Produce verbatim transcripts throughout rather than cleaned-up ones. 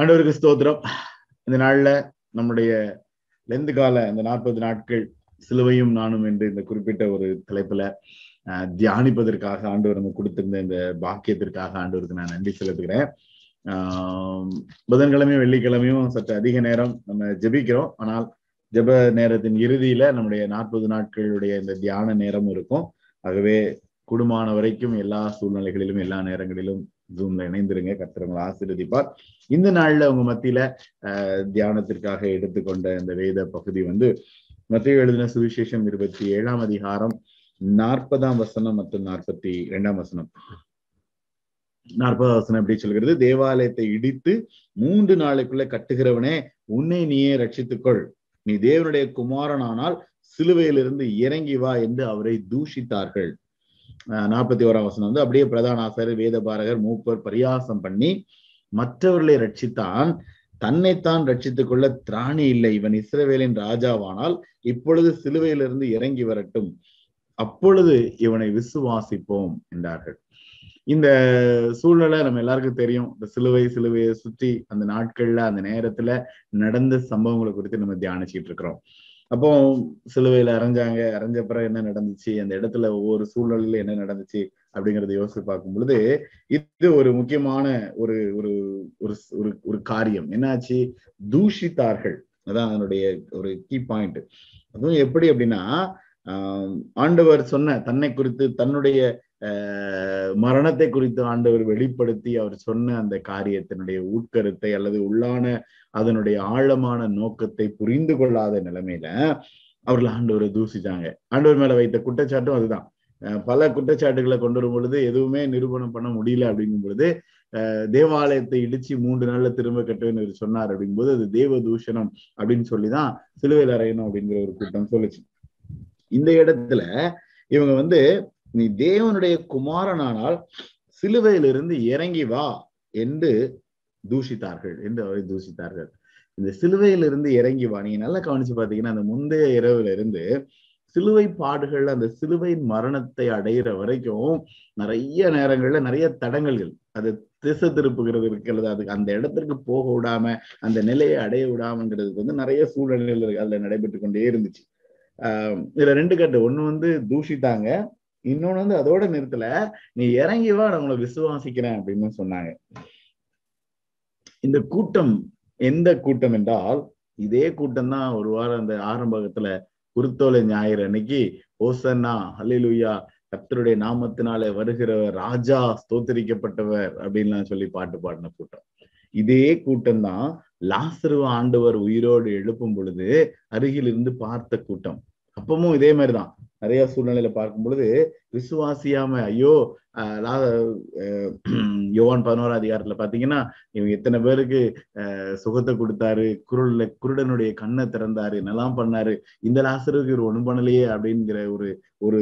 ஆண்டவருக்கு ஸ்தோத்திரம். இந்த நாள்ல நம்முடைய லெந்து கால இந்த நாற்பது நாட்கள் சிலுவையும் நானும் என்று இந்த குறிப்பிட்ட ஒரு தலைப்புல ஆஹ் தியானிப்பதற்காக ஆண்டவர் நம்ம கொடுத்திருந்த இந்த பாக்கியத்திற்காக ஆண்டவருக்கு நான் நன்றி செலுத்துகிறேன். ஆஹ் புதன்கிழமையும் வெள்ளிக்கிழமையும் சற்று அதிக நேரம் நம்ம ஜெபிக்கிறோம். ஆனால் ஜெப நேரத்தின் இறுதியில நம்முடைய நாற்பது நாட்களுடைய இந்த தியான நேரம் இருக்கும். ஆகவே கூடுமான வரைக்கும் எல்லா சூழ்நிலைகளிலும் எல்லா நேரங்களிலும் ஜூம்ல இணைந்திருங்க. கர்த்தர் ஆசீர்வதிப்பார். இந்த நாள்ல உங்க மத்தியில அஹ் தியானத்திற்காக எடுத்துக்கொண்ட இந்த வேத பகுதி வந்து மத்தேயு எழுதின சுவிசேஷம் இருபத்தி ஏழாம் அதிகாரம் நாற்பதாம் வசனம் மற்றும் நாற்பத்தி இரண்டாம் வசனம். நாற்பதாம் வசனம் எப்படி சொல்கிறது? தேவாலயத்தை இடித்து மூன்று நாளைக்குள்ள கட்டுகிறவனே, உன்னை நீயே ரட்சித்துக்கொள், நீ தேவனுடைய குமாரனானால் சிலுவையிலிருந்து இறங்கி வா என்று அவரை தூஷித்தார்கள். அஹ் நாற்பத்தி ஓராம் வசனம் வந்து அப்படியே பிரதான ஆசாரியர், வேத பாரகர், மூப்பர் பரியாசம் பண்ணி மற்றவர்களை ரட்சித்தான், தன்னைத்தான் ரட்சித்துக் கொள்ள திராணி இல்லை, இவன் இஸ்ரவேலின் ராஜாவானால் இப்பொழுது சிலுவையிலிருந்து இறங்கி வரட்டும், அப்பொழுது இவனை விசுவாசிப்போம் என்றார்கள். இந்த சூழ்நிலை நம்ம எல்லாருக்கும் தெரியும். இந்த சிலுவை சிலுவையை சுற்றி அந்த நாட்கள்ல அந்த நேரத்துல நடந்த சம்பவங்களை குறித்து நம்ம தியானிச்சுட்டு இருக்கிறோம். அப்போ சிலுவையில அரைஞ்சாங்க, அரைஞ்ச பிறகு என்ன நடந்துச்சு, அந்த இடத்துல ஒவ்வொரு சூழ்நிலையில என்ன நடந்துச்சு அப்படிங்கறத யோசிச்சு பார்க்கும் பொழுது இது ஒரு முக்கியமான ஒரு ஒரு ஒரு ஒரு காரியம். என்னாச்சு? தூஷித்தார்கள். அதான் அதனுடைய ஒரு கீ பாயிண்ட். அதுவும் எப்படி அப்படின்னா, ஆஹ் ஆண்டவர் சொன்ன தன்னை குறித்து, தன்னுடைய அஹ் மரணத்தை குறித்து ஆண்டவர் வெளிப்படுத்தி அவர் சொன்ன அந்த காரியத்தினுடைய உட்கருத்தை அல்லது உள்ளான அதனுடைய ஆழமான நோக்கத்தை புரிந்து கொள்ளாத நிலைமையில அவர்கள் ஆண்டவரை தூஷிச்சாங்க. ஆண்டவர் மேல வைத்த குற்றச்சாட்டும் அதுதான். பல குற்றச்சாட்டுகளை கொண்டு வரும் பொழுது எதுவுமே நிரூபணம் பண்ண முடியல. அப்படிங்கும் பொழுது அஹ் தேவாலயத்தை இடிச்சு மூன்று நாள்ல திரும்ப கட்டுவேன்னு சொன்னார். அப்படிங்கும்போது அது தேவ தூஷணம் அப்படின்னு சொல்லிதான் சிலுவையில் அறையணும் அப்படிங்கிற ஒரு கூட்டம் சொல்லுச்சு. இந்த இடத்துல இவங்க வந்து நீ தேவனுடைய குமாரனானால் சிலுவையிலிருந்து இறங்கி வா என்று தூஷித்தார்கள் என்று அவரை தூஷித்தார்கள். இந்த சிலுவையிலிருந்து இறங்கி வா, நீங்க நல்லா கவனிச்சு பாத்தீங்கன்னா அந்த முந்தைய இரவுல இருந்து சிலுவை பாடுகள்ல அந்த சிலுவையின் மரணத்தை அடைகிற வரைக்கும் நிறைய நேரங்கள்ல நிறைய தடங்கல்கள், அது திசை திருப்புகிறது இருக்கிறது, அதுக்கு அந்த இடத்திற்கு போக விடாம அந்த நிலையை அடைய விடாமங்கிறதுக்கு வந்து நிறைய சூழ்நிலைகள் அதுல நடைபெற்று கொண்டே இருந்துச்சு. ஆஹ் இதுல ரெண்டு கட்டு, ஒண்ணு வந்து தூஷித்தாங்க, இன்னொன்னு வந்து அதோட நிறுத்தல, நீ இறங்கி வா, நான் உங்களை விசுவாசிக்கிறேன் அப்படின்னு சொன்னாங்க. இந்த கூட்டம் எந்த கூட்டம் என்றால், இதே கூட்டம் தான் ஒரு வாரம் அந்த ஆரம்பத்துல குருத்தோலை ஞாயிறு அன்னைக்கு ஓசன்னா ஹல்லேலூயா, கர்த்தருடைய நாமத்தினாலே வருகிறவர் ராஜா ஸ்தோத்திரிக்கப்பட்டவர் அப்படின்லாம் சொல்லி பாட்டு பாடின கூட்டம். இதே கூட்டம் தான் லாசருவை ஆண்டவர் உயிரோடு எழுப்பும் பொழுது அருகில் இருந்து பார்த்த கூட்டம். அப்பமும் இதே மாதிரிதான் நிறைய சூழ்நிலையில பார்க்கும் பொழுது விசுவாசியாம, ஐயோ யோவான் பதினோராம் அதிகாரத்துல பாத்தீங்கன்னா இவங்க எத்தனை பேருக்கு அஹ் சுகத்தை கொடுத்தாரு, குருள் குருடனுடைய கண்ணை திறந்தாரு, என்னெல்லாம் பண்ணாரு, இந்த லாசருக்கு இவர் ஒண்ணும் பண்ணலையே அப்படிங்கிற ஒரு ஒரு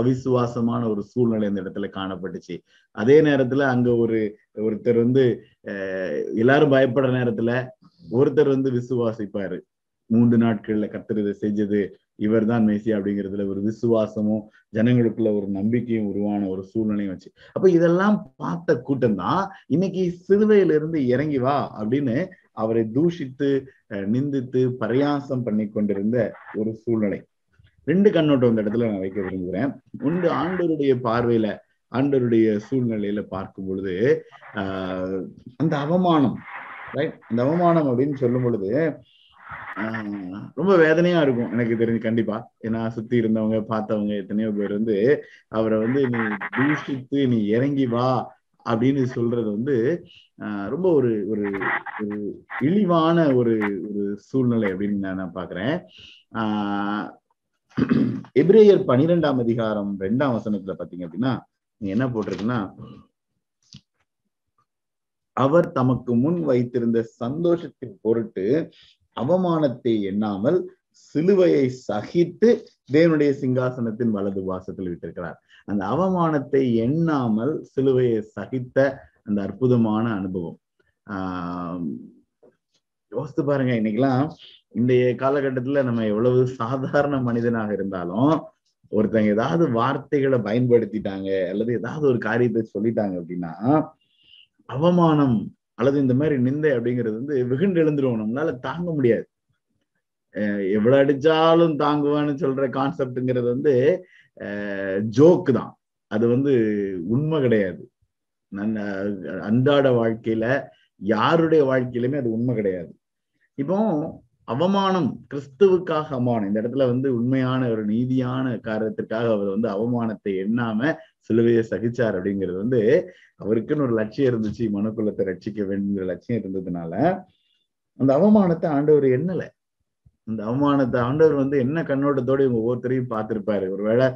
அவிசுவாசமான ஒரு சூழ்நிலை அந்த இடத்துல காணப்பட்டுச்சு. அதே நேரத்துல அங்க ஒரு ஒருத்தர் வந்து அஹ் எல்லாரும் பயப்படுற நேரத்துல ஒருத்தர் வந்து விசுவாசிப்பாரு, மூன்று நாட்கள்ல கர்த்தர் இதை செஞ்சது, இவர் தான் மேசியா அப்படிங்கிறதுல ஒரு விசுவாசமும் ஜனங்களுக்குள்ள ஒரு நம்பிக்கையும் உருவான ஒரு சூழ்நிலையும் வச்சு. அப்ப இதெல்லாம் பார்த்த கூட்டம் தான் இன்னைக்கு சிலுவையிலிருந்து இறங்கி வா அப்படின்னு அவரை தூஷித்து நிந்தித்து பரியாசம் பண்ணி கொண்டிருந்த ஒரு சூழ்நிலை. ரெண்டு கண்ணோட்டம் இந்த இடத்துல நான் வைக்க விரும்புகிறேன். ஒன்று, ஆண்டவருடைய பார்வையில ஆண்டவருடைய சூழ்நிலையில பார்க்கும் பொழுது ஆஹ் அந்த அவமானம், ரைட், அந்த அவமானம் அப்படின்னு சொல்லும் பொழுது ஆஹ் ரொம்ப வேதனையா இருக்கும். எனக்கு தெரிஞ்சு கண்டிப்பா, ஏன்னா சுத்தி இருந்தவங்க பார்த்தவங்க எத்தனையோ பேர் வந்து அவரை வந்து நீ தூஷித்து நீ இறங்கி வா அப்படின்னு சொல்றது வந்து ஆஹ் ரொம்ப ஒரு ஒரு இழிவான ஒரு ஒரு சூழ்நிலை அப்படின்னு நான் நான் பாக்குறேன். ஆஹ் எபிரேயர் பனிரெண்டாம் அதிகாரம் ரெண்டாம் வசனத்துல பாத்தீங்க அப்படின்னா நீ என்ன போட்டிருக்குன்னா, அவர் தமக்கு முன் வைத்திருந்த சந்தோஷத்தின் பொருட்டு அவமானத்தை எண்ணாமல் சிலுவையை சகித்து தேவனுடைய சிங்காசனத்தின் வலது வாசத்தில் விட்டிருக்கிறார். அந்த அவமானத்தை எண்ணாமல் சிலுவையை சகித்த அந்த அற்புதமான அனுபவம். ஆஹ் யோசித்து பாருங்க, இன்னைக்கெல்லாம் இன்றைய காலகட்டத்துல நம்ம எவ்வளவு சாதாரண மனிதனாக இருந்தாலும் ஒருத்தங்க ஏதாவது வார்த்தைகளை பயன்படுத்திட்டாங்க அல்லது ஏதாவது ஒரு காரியத்தை சொல்லிட்டாங்க அப்படின்னா அவமானம் அல்லது இந்த மாதிரி நிந்தை அப்படிங்கிறது வந்து வெகுண்டு எழுந்துருவோம், நம்மளால தாங்க முடியாது, எவ்வளவு அடிச்சாலும் தாங்குவான்னு சொல்ற கான்செப்ட்ங்கிறது வந்து ஜோக்கு தான், அது வந்து உண்மை கிடையாது. நான் அன்றாட வாழ்க்கையில யாருடைய வாழ்க்கையிலுமே அது உண்மை கிடையாது. இப்போ அவமானம், கிறிஸ்துவுக்காக அவமானம், இந்த இடத்துல வந்து உண்மையான ஒரு நீதியான காரணத்திற்காக அவர் வந்து அவமானத்தை எண்ணாம சிலுவையை சகிச்சார் அப்படிங்கிறது வந்து அவருக்குன்னு ஒரு லட்சியம் இருந்துச்சு, மனுக்குலத்தை ரட்சிக்க வேண்டுங்கிற லட்சியம் இருந்ததுனால அந்த அவமானத்தை ஆண்டவர் எண்ணலை. அந்த அவமானத்தை ஆண்டவர் வந்து என்ன கண்ணோட்டத்தோட இவங்க ஒவ்வொருத்தரையும் பார்த்திருப்பாரு, ஒருவேளை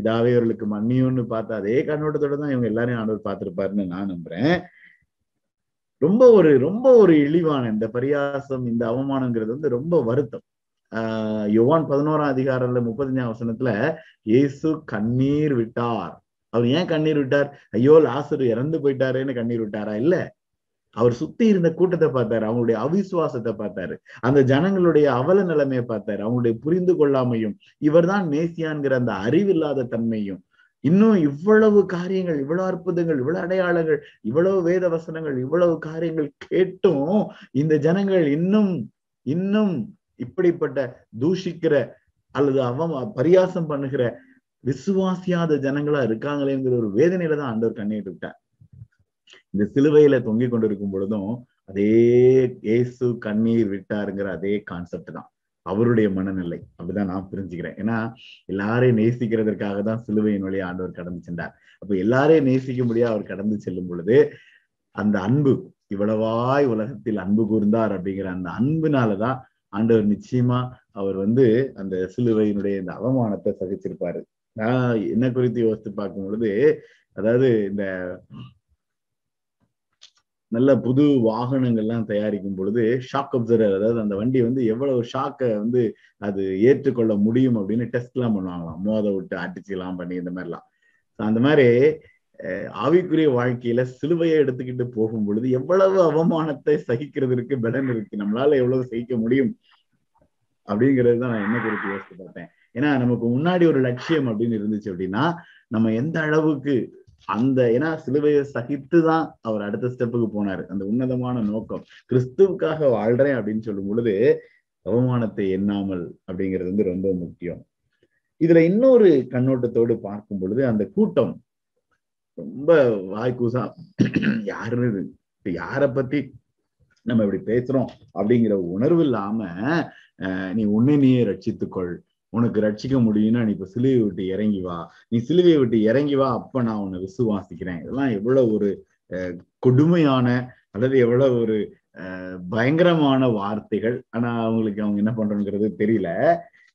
இதாவே இவர்களுக்கு மன்னியும்னு பார்த்தா அதே கண்ணோட்டத்தோட தான் இவங்க எல்லாரையும் ஆண்டவர் பார்த்திருப்பாருன்னு நான் நம்புறேன். ரொம்ப ஒரு ரொம்ப ஒரு இழிவான இந்த பரியாசம், இந்த அவமானங்கிறது வந்து ரொம்ப வருத்தம். ஆஹ் யோவான் பதினோராம் அதிகாரத்துல முப்பத்தஞ்சாம் வசனத்துல இயேசு கண்ணீர் விட்டார். அவர் ஏன் கண்ணீர் விட்டார்? ஐயோ லாசரு இறந்து போயிட்டாருன்னு கண்ணீர் விட்டாரா? இல்ல, அவர் சுத்தி இருந்த கூட்டத்தை பார்த்தாரு, அவங்களுடைய அவிசுவாசத்தை பார்த்தாரு, அந்த ஜனங்களுடைய அவல நிலைமையை பார்த்தாரு, அவங்களுடைய புரிந்து கொள்ளாமையும் இவர் தான் மேசியான்கிற அந்த அறிவில்லாத தன்மையும், இன்னும் இவ்வளவு காரியங்கள், இவ்வளவு அற்புதங்கள், இவ்வளவு அடையாளங்கள், இவ்வளவு வேத வசனங்கள், இவ்வளவு காரியங்கள் கேட்டும் இந்த ஜனங்கள் இன்னும் இன்னும் இப்படிப்பட்ட தூஷிக்கிற அல்லது அவமா பரியாசம் பண்ணுகிற விசுவாசியாத ஜனங்களா இருக்காங்களேங்கிற ஒரு வேதனையில தான் ஆண்டவர் கண்ணீர் விட்டார். இந்த சிலுவையில தொங்கிக் கொண்டிருக்கும் பொழுதும் அதே இயேசு கண்ணீர் விட்டாருங்கிற அதே கான்செப்ட் தான் அவருடைய மனநிலை. அப்படிதான் நான் புரிஞ்சுக்கிறேன். ஏன்னா எல்லாரையும் நேசிக்கிறதற்காக தான் சிலுவையின் வழியை ஆண்டவர் கடந்து சென்றார். அப்ப எல்லாரையும் நேசிக்கும்படியா அவர் கடந்து செல்லும் பொழுது அந்த அன்பு, இவ்வளவாய் உலகத்தில் அன்பு கூர்ந்தார் அப்படிங்கிற அந்த அன்புனாலதான் ஆண்டவர் நிச்சயமா அவர் வந்து அந்த சிலுவையினுடைய இந்த அவமானத்தை சகிச்சிருப்பாரு. நான் என்ன குறித்து யோசித்து பார்க்கும் பொழுது, அதாவது இந்த நல்ல புது வாகனங்கள்லாம் தயாரிக்கும் பொழுது ஷாக் அப்சர்வர், அதாவது அந்த வண்டி வந்து எவ்வளவு ஷாக்கை வந்து அது ஏற்றுக்கொள்ள முடியும் அப்படின்னு டெஸ்ட் எல்லாம் பண்ணுவாங்களாம், மோத விட்டு அடிச்சுலாம் பண்ணி இந்த மாதிரிலாம். அந்த மாதிரி ஆவிக்குரிய வாழ்க்கையில சிலுவையை எடுத்துக்கிட்டு போகும் பொழுது எவ்வளவு அவமானத்தை சகிக்கிறதுக்கு பலன் இருக்கு, நம்மளால எவ்வளவு சகிக்க முடியும் அப்படிங்கிறது தான் நான் என்ன குறித்து யோசித்து பார்த்தேன். ஏன்னா நமக்கு முன்னாடி ஒரு லட்சியம் அப்படின்னு இருந்துச்சு அப்படின்னா நம்ம எந்த அளவுக்கு அந்த, ஏன்னா சிலுவையை சகித்துதான் அவர் அடுத்த ஸ்டெப்புக்கு போனாரு. அந்த உன்னதமான நோக்கம் கிறிஸ்துவுக்காக வாழ்றேன் அப்படின்னு சொல்லும் பொழுது அவமானத்தை எண்ணாமல் அப்படிங்கிறது வந்து ரொம்ப முக்கியம். இதுல இன்னொரு கண்ணோட்டத்தோடு பார்க்கும் பொழுது அந்த கூட்டம் ரொம்ப வாய்க்கூசா, யாரு யாரை பத்தி நம்ம இப்படி பேசுறோம் அப்படிங்கிற உணர்வு இல்லாம அஹ் நீ உன்னை நீயே ரட்சித்துக்கொள், உனக்கு ரட்சிக்க முடியும்னா நீ இப்ப சிலுவையை விட்டு இறங்கி வா, நீ சிலுவையை விட்டு இறங்கி வா, அப்ப நான் உன்னை விசுவாசிக்கிறேன். இதெல்லாம் எவ்வளவு ஒரு கொடுமையான அல்லது எவ்வளவு ஒரு அஹ் பயங்கரமான வார்த்தைகள். ஆனா அவங்களுக்கு அவங்க என்ன பண்றோங்கிறது தெரியல.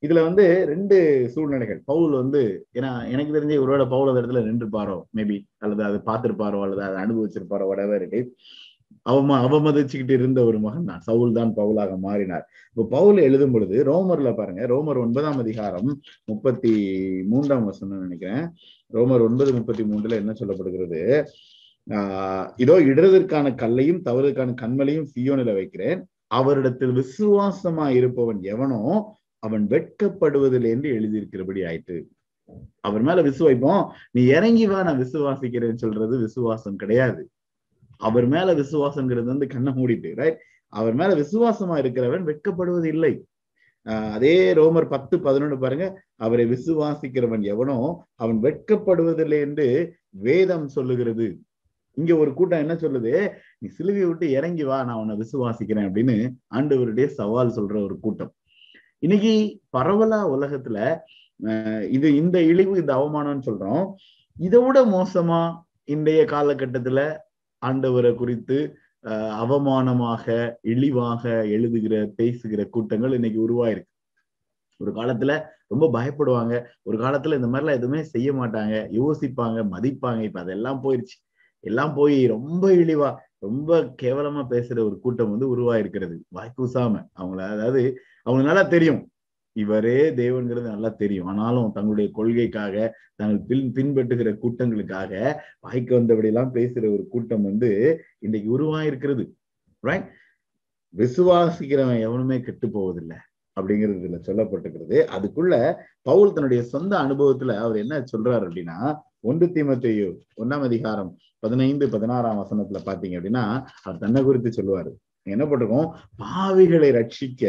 இதுல வந்து ரெண்டு சூழ்நிலைகள் பவுல் வந்து, ஏன்னா எனக்கு தெரிஞ்ச ஒருவேளை பவுல் அந்த இடத்துல நின்றுப்பாரோ மேபி, அல்லது அதை பார்த்திருப்பாரோ அல்லது அதை அனுபவிச்சிருப்பாரோ, whatever it is. அவமா அவமதிச்சுக்கிட்டு இருந்த ஒரு மகன் தான் சவுல் தான் பவுலாக மாறினார். இப்ப பவுல் எழுதும் பொழுது ரோமர்ல பாருங்க, ரோமர் ஒன்பதாம் அதிகாரம் முப்பத்தி மூன்றாம் வசனம் நினைக்கிறேன், ரோமர் ஒன்பது முப்பத்தி மூன்றுல என்ன சொல்லப்படுகிறது, ஆஹ் இதோ இடறதற்கான கல்லையும் தவறுதற்கான கண்மலையும் சீயோனில வைக்கிறேன், அவரிடத்தில் விசுவாசமா இருப்பவன் எவனோ அவன் வெட்கப்படுவதில்லை என்று எழுதியிருக்கிறபடி ஆயிட்டு. அவர் மேல விசுவாசிப்போம், நீ இறங்கிவா நான் விசுவாசிக்கிறேன்னு சொல்றது விசுவாசம் கிடையாது. அவர் மேல விசுவாசங்கிறது வந்து கண்ணை மூடிட்டு, ரைட், அவர் மேல விசுவாசமா இருக்கிறவன் வெட்கப்படுவது இல்லை. ஆஹ் அதே ரோமர் பத்து பதினொன்னு பாருங்க, அவரை விசுவாசிக்கிறவன் எவனோ அவன் வெட்கப்படுவதில்லை என்று வேதம் சொல்லுகிறது. இங்க ஒரு கூட்டம் என்ன சொல்லுது, நீ சிலுவையை விட்டு இறங்கி வா நான் உன்னை விசுவாசிக்கிறேன் அப்படின்னு ஆண்டவருடைய சவால் சொல்ற ஒரு கூட்டம். இன்னைக்கு பரவலா உலகத்துல அஹ் இது இந்த இழிவு, இந்த அவமானம்னு சொல்றோம். இதை விட மோசமா இன்றைய காலகட்டத்துல ஆண்டவரை குறித்து அஹ் அவமானமாக இழிவாக எழுதுகிற பேசுகிற கூட்டங்கள் இன்னைக்கு உருவாயிருக்கு. ஒரு காலத்துல ரொம்ப பயப்படுவாங்க, ஒரு காலத்துல இந்த மாதிரிலாம் எதுவுமே செய்ய மாட்டாங்க, யோசிப்பாங்க, மதிப்பாங்க. இப்ப அதெல்லாம் போயிருச்சு, எல்லாம் போய் ரொம்ப இழிவா ரொம்ப கேவலமா பேசுற ஒரு கூட்டம் வந்து உருவாயிருக்கிறது வாய்க்கூசாம. அவங்கள, அதாவது அவங்களுக்கு நல்லா தெரியும் இவரே தேவன்கிறது நல்லா தெரியும், ஆனாலும் தங்களுடைய கொள்கைக்காக தாங்கள் பின் பின்பற்றுகிற கூட்டங்களுக்காக வாய்க்கு வந்தபடி எல்லாம் பேசுற ஒரு கூட்டம் வந்து இன்றைக்கு உருவாயிருக்கிறது. ரைட், விசுவாசிக்கிறவன் எவனுமே கெட்டு போவதில்லை, அப்படிங்கிறது இதுல சொல்லப்பட்டிருக்கிறது. அதுக்குள்ள பவுல் தன்னுடைய சொந்த அனுபவத்துல அவர் என்ன சொல்றாரு அப்படின்னா, ஒன்று தீமோத்தேயு ஒன்னாம் அதிகாரம் பதினைந்து பதினாறாம் வசனத்துல பாத்தீங்க அப்படின்னா அவர் தன்னை குறித்து சொல்லுவாரு. என்ன போட்டிருக்கோம், பாவிகளை ரட்சிக்க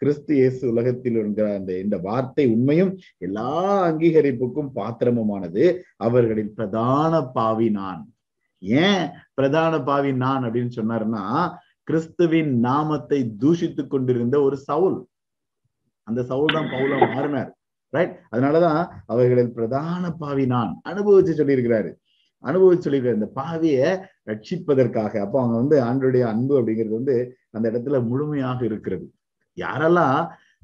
கிறிஸ்து இயேசு உலகத்தில் என்கிற அந்த இந்த வார்த்தை உண்மையும் எல்லா அங்கீகரிப்புக்கும் பாத்திரமுமானது, அவர்களில் பிரதான பாவி நான். ஏன் பிரதான பாவி நான் அப்படின்னு சொன்னாருன்னா, கிறிஸ்துவின் நாமத்தை தூஷித்து கொண்டிருந்த ஒரு சவுல், அந்த சவுல் தான் பவுலா மாறினார். ரைட், அதனாலதான் அவர்களில் பிரதான பாவி நான் அனுபவிச்சு சொல்லியிருக்கிறாரு அனுபவிச்சு சொல்லியிருக்காரு இந்த பாவிய ரட்சிப்பதற்காக. அப்போ அவங்க வந்து ஆண்டவருடைய அன்பு அப்படிங்கிறது வந்து அந்த இடத்துல முழுமையாக இருக்கிறது. யாரெல்லாம்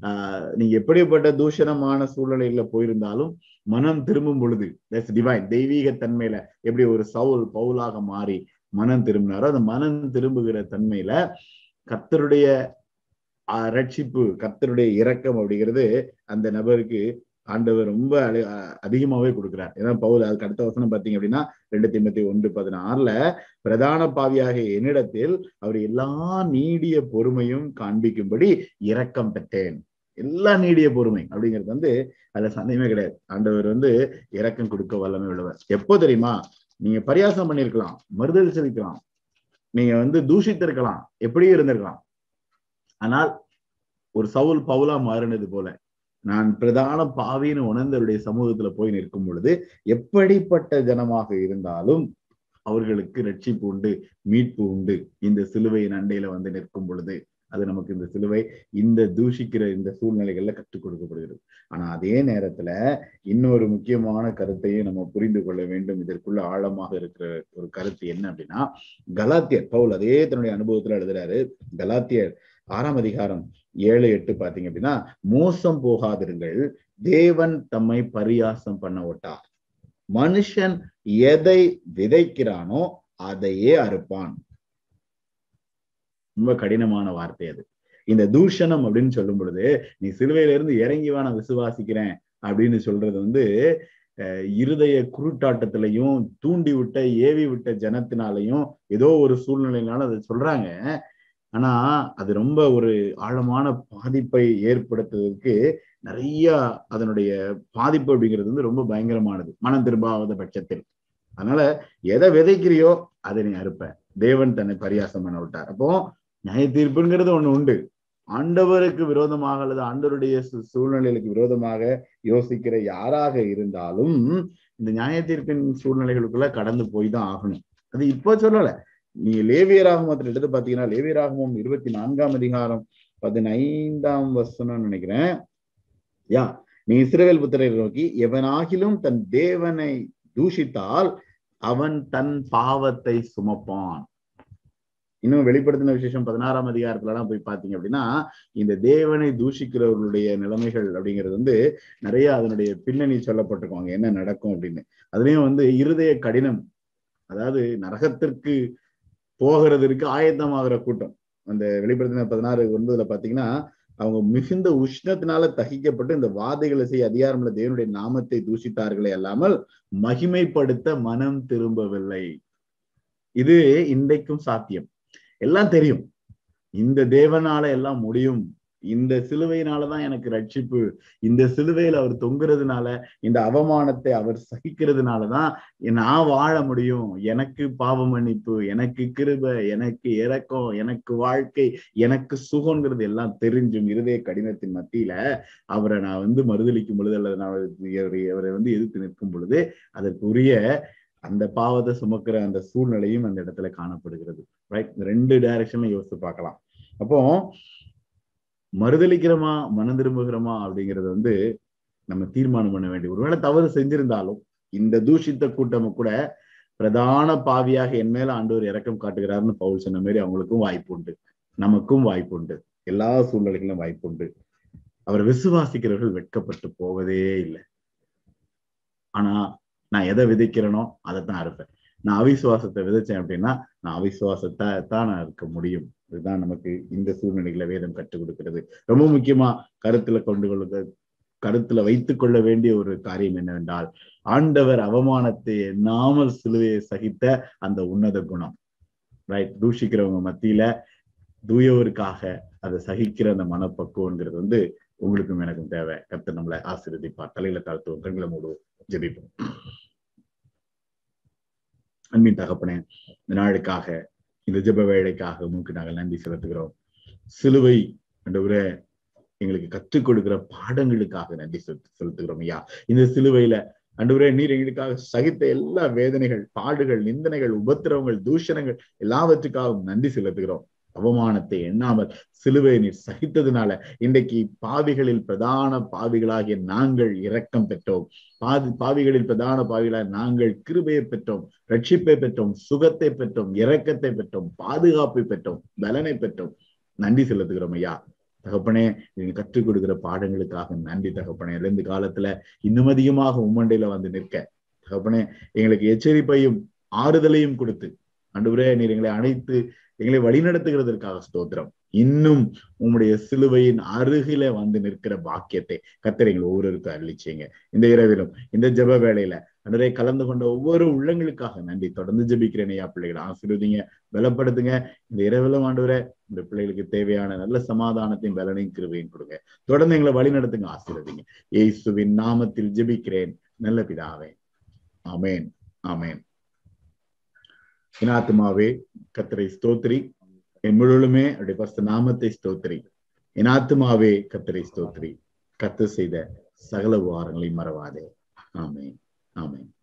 ஆஹ் நீங்க எப்படிப்பட்ட தூஷணமான சூழ்நிலையில போயிருந்தாலும் மனம் திரும்பும் பொழுது டிவைன் தெய்வீக தன்மையில எப்படி ஒரு சவுல் பவுலாக மாறி மனம் திரும்பினாரோ, அந்த மனம் திரும்புகிற தன்மையில கர்த்தருடைய ரட்சிப்பு, கர்த்தருடைய இரக்கம் அப்படிங்கிறது அந்த நபருக்கு ஆண்டவர் ரொம்ப அதிகமாவே கொடுக்கிறார். ஏன்னா பவுல் அதுக்கு அடுத்த வசனம் பாத்தீங்க அப்படின்னா ரெண்டு தீமோத்தேயு ஒன்று பதினாறுல பிரதான பாவியாகிய என்னிடத்தில் அவர் எல்லா நீடிய பொறுமையும் காண்பிக்கும்படி இரக்கம் பெற்றேன். எல்லா நீடிய பொறுமை அப்படிங்கிறது வந்து அதுல சந்தேகமே கிடையாது. ஆண்டவர் வந்து இரக்கம் கொடுக்க வல்லமை உள்ளவர். எப்போ தெரியுமா, நீங்க பரியாசம் பண்ணிருக்கலாம், மறுதல் செலுத்தலாம், நீங்க வந்து தூஷித்திருக்கலாம், எப்படியும் இருந்திருக்கலாம். ஆனால் ஒரு சவுல் பவுலா மாறினது போல நான் பிரதான பாவின்னு உணர்ந்தவருடைய சமூகத்துல போய் நிற்கும் பொழுது எப்படிப்பட்ட ஜனமாக இருந்தாலும் அவர்களுக்கு ரட்சிப்பு உண்டு, மீட்பு உண்டு. இந்த சிலுவையின் அண்டையில வந்து நிற்கும் பொழுது அது நமக்கு, இந்த சிலுவை இந்த தூஷிக்கிற இந்த சூழ்நிலைகள்ல கற்றுக் கொடுக்கப்படுகிறது. ஆனா அதே நேரத்துல இன்னொரு முக்கியமான கருத்தையும் நம்ம புரிந்து கொள்ள வேண்டும். இதற்குள்ள ஆழமாக இருக்கிற ஒரு கருத்து என்ன அப்படின்னா, கலாத்தியர் பவுல் அதே தன்னுடைய அனுபவத்துல எழுதுறாரு. கலாத்தியர் ஆறாம் அதிகாரம் ஏழு எட்டு பாத்தீங்க அப்படின்னா, மோசம் போகாதிருங்கள், தேவன் தம்மை பரியாசம் பண்ண ஒட்டார். மனுஷன் எதை விதைக்கிறானோ அதையே அறுப்பான். ரொம்ப கடினமான வார்த்தை அது. இந்த தூஷணம் அப்படின்னு சொல்லும் பொழுது, நீ சிலுவையில இருந்து இறங்கிவா நான் விசுவாசிக்கிறேன் அப்படின்னு சொல்றது வந்து இருதய குருட்டாட்டத்திலையும் தூண்டி விட்ட ஏவி விட்ட ஜனத்தினாலையும் ஏதோ ஒரு சூழ்நிலையினால அதை சொல்றாங்க. ஆனா அது ரொம்ப ஒரு ஆழமான பாதிப்பை ஏற்படுத்துவதற்கு நிறைய அதனுடைய பாதிப்பு அப்படிங்கிறது வந்து ரொம்ப பயங்கரமானது மனம் திரும்பாத பட்சத்தில். அதனால எதை விதைக்கிறியோ அதை நீ அறுப்ப. தேவன் தன்னை பரியாசம் பண்ண விட்டார். அப்போ நியாய தீர்ப்புங்கிறது ஒண்ணு உண்டு. ஆண்டவருக்கு விரோதமாக அல்லது ஆண்டவருடைய சூழ்நிலைகளுக்கு விரோதமாக யோசிக்கிற யாராக இருந்தாலும் இந்த நியாய தீர்ப்பின் சூழ்நிலைகளுக்குள்ள கடந்து போய் தான் ஆகணும். அது இப்போ சொல்லல. நீ லேவியராகமத்துல எடுத்து பாத்தீங்கன்னா, லேவியராகமம் இருபத்தி நான்காம் அதிகாரம் பதினைந்தாம் வசனம் நினைக்கிறேன், யா நீ இஸ்ரவேல் புத்திரரை நோக்கி எவனாகிலும் தன் தேவனை தூஷித்தால் அவன் தன் பாவத்தை சுமப்பான். இன்னும் வெளிப்படுத்தின விசேஷம் பதினாறாம் அதிகாரத்துலலாம் போய் பார்த்தீங்க அப்படின்னா இந்த தேவனை தூஷிக்கிறவர்களுடைய நிலைமைகள் அப்படிங்கிறது வந்து நிறைய அதனுடைய பின்னணி சொல்லப்பட்டிருக்காங்க, என்ன நடக்கும் அப்படின்னு. அதுலயும் வந்து இருதய கடினம், அதாவது நரகத்திற்கு போகிறதுக்கு ஆயத்தமாகிற கூட்டம். அந்த வெளிப்படுத்தின பதினாறு ஒன்பதுல பாத்தீங்கன்னா, அவங்க மிகுந்த உஷ்ணத்தினால தகிக்கப்பட்டு இந்த வாதைகளை செய்ய அதிகாரமுள்ள தேவனுடைய நாமத்தை தூஷித்தார்களே அல்லாமல் மகிமைப்படுத்த மனம் திரும்பவில்லை. இது இன்றைக்கும் சாத்தியம். எல்லாம் தெரியும், இந்த தேவனால எல்லாம் முடியும், இந்த சிலுவையினாலதான் எனக்கு ரட்சிப்பு, இந்த சிலுவையில அவர் தொங்குறதுனால, இந்த அவமானத்தை அவர் சகிக்கிறதுனாலதான் நான் வாழ முடியும், எனக்கு பாவ மன்னிப்பு, எனக்கு கிருபை, எனக்கு இரக்கம், எனக்கு வாழ்க்கை, எனக்கு சுகங்கிறது எல்லாம் தெரிஞ்சும் இருதய கடினத்தின் மத்தியில அவரை நான் வந்து மறுதளிக்கும் பொழுது அல்லது நான் அவரை வந்து எதிர்த்து நிற்கும் பொழுது அதற்குரிய அந்த பாவத்தை சுமக்கிற அந்த சூழ்நிலையும் அந்த இடத்துல காணப்படுகிறது. ரைட், ரெண்டு டைரக்ஷன்ல யோசித்து பார்க்கலாம். அப்போ மறுதளிக்கிறோமா மனம் திரும்புகிறோமா அப்படிங்கிறத வந்து நம்ம தீர்மானம் பண்ண வேண்டிய. ஒருவேளை தவறு செஞ்சிருந்தாலும் இந்த தூஷித்த கூட்டம் கூட பிரதான பாவியாக என் மேல ஆண்டவர் இரக்கம் காட்டுகிறாருன்னு பவுல் சொன்ன மாதிரி அவங்களுக்கும் வாய்ப்பு உண்டு, நமக்கும் வாய்ப்பு உண்டு, எல்லா சூழ்நிலைகளிலும் வாய்ப்பு உண்டு. அவர் விசுவாசிக்கிறவர்கள் வெட்கப்பட்டு போவதே இல்லை. ஆனா நான் எதை விதைக்கிறேனோ அதைத்தான் அறுப்பேன். நான் அவிசுவாசத்தை விதைச்சேன் அப்படின்னா நான் அவிசுவாசத்தை தான் நான் இருக்க முடியும். இதுதான் நமக்கு இந்த சூழ்நிலைகளை வேதம் கற்றுக் கொடுக்கிறது. ரொம்ப முக்கியமா கருத்துல கொண்டு கொள்ள கருத்துல வைத்துக் கொள்ள வேண்டிய ஒரு காரியம் என்னவென்றால், ஆண்டவர் அவமானத்தை எண்ணாமல் சிலுவையை சகித்த அந்த உன்னத குணம். ரைட், தூஷிக்கிறவங்க மத்தியில தூயவருக்காக அதை சகிக்கிற அந்த மனப்பக்குவங்கிறது வந்து உங்களுக்கும் எனக்கும் தேவை. கர்த்தர் நம்மளை ஆசீர்வதிப்பா. தலையில தாழ்த்துவோம், கண்களை மூடுவோம், ஜெபிப்போம். அன்பின் தகப்பனே, இந்த நாளுக்காக, இந்த ஜெப வேலைக்காக உங்களுக்கு நாங்கள் நன்றி செலுத்துகிறோம். சிலுவை ஆண்டவரே எங்களுக்கு கற்றுக் கொடுக்கிற பாடங்களுக்காக நன்றி செலுத்து செலுத்துகிறோம் ஐயா. இந்த சிலுவையில ஆண்டவரே நீர் எங்களுக்காக சகித்த எல்லா வேதனைகள், பாடுகள், நிந்தனைகள், உபத்திரவங்கள், தூஷணங்கள் எல்லாவற்றுக்காகவும் நன்றி செலுத்துகிறோம். அவமானத்தை எண்ணாமல் சிலுவை நீர் சகித்ததுனால இன்றைக்கு பாவிகளில் பிரதான பாவிகளாகிய நாங்கள் இரக்கம் பெற்றோம். பாதி பாவிகளில் பிரதான பாவிகளாக நாங்கள் கிருபையை பெற்றோம், ரட்சிப்பை பெற்றோம், சுகத்தை பெற்றோம், இரக்கத்தை பெற்றோம், பாதுகாப்பை பெற்றோம், பலனை பெற்றோம். நன்றி செலுத்துகிறோம் ஐயா. தகப்பனே, நீங்க கற்றுக் கொடுக்கிற பாடங்களுக்காக நன்றி தகப்பனே. ரெண்டு காலத்துல இன்னும் அதிகமாக உம்மண்டையில வந்து நிற்க தகப்பனே எங்களுக்கு எச்சரிப்பையும் ஆறுதலையும் கொடுத்து ஆண்டவரே நீர் எங்களை அழைத்து எங்களை வழிநடத்துகிறதற்காக ஸ்தோத்திரம். இன்னும் உங்களுடைய சிலுவையின் அருகில வந்து நிற்கிற பாக்கியத்தை கர்த்தர் எங்களை ஒவ்வொருவருக்கும் அருளிச்சீங்க. இந்த இரவிலும் இந்த ஜெப வேளையில அன்றே கலந்து கொண்ட ஒவ்வொரு உள்ளங்களுக்காக நன்றி. தொடர்ந்து ஜெபிக்கிறேன் ஐயா. பிள்ளைகளை ஆசீர்வதிங்க, பலப்படுத்துங்க. இந்த இரவிலும் ஆண்டவரே இந்த பிள்ளைகளுக்கு தேவையான நல்ல சமாதானத்தையும் பலனையும் கிருபையும் கொடுங்க. தொடர்ந்து எங்களை வழி நடத்துங்க, ஆசீர்வதிங்க. இயேசுவின் நாமத்தில் ஜெபிக்கிறேன் நல்ல பிதாவே, ஆமேன், ஆமேன். இனாத்துமாவே கர்த்தரை ஸ்தோத்திரி, என் முழுவதுமே அவருடைய பரிசுத்த நாமத்தை ஸ்தோத்திரி. இனாத்துமாவே கர்த்தரை ஸ்தோத்திரி, கர்த்தர் செய்த சகல உபகாரங்களை மறவாதே. ஆமேன், ஆமேன்.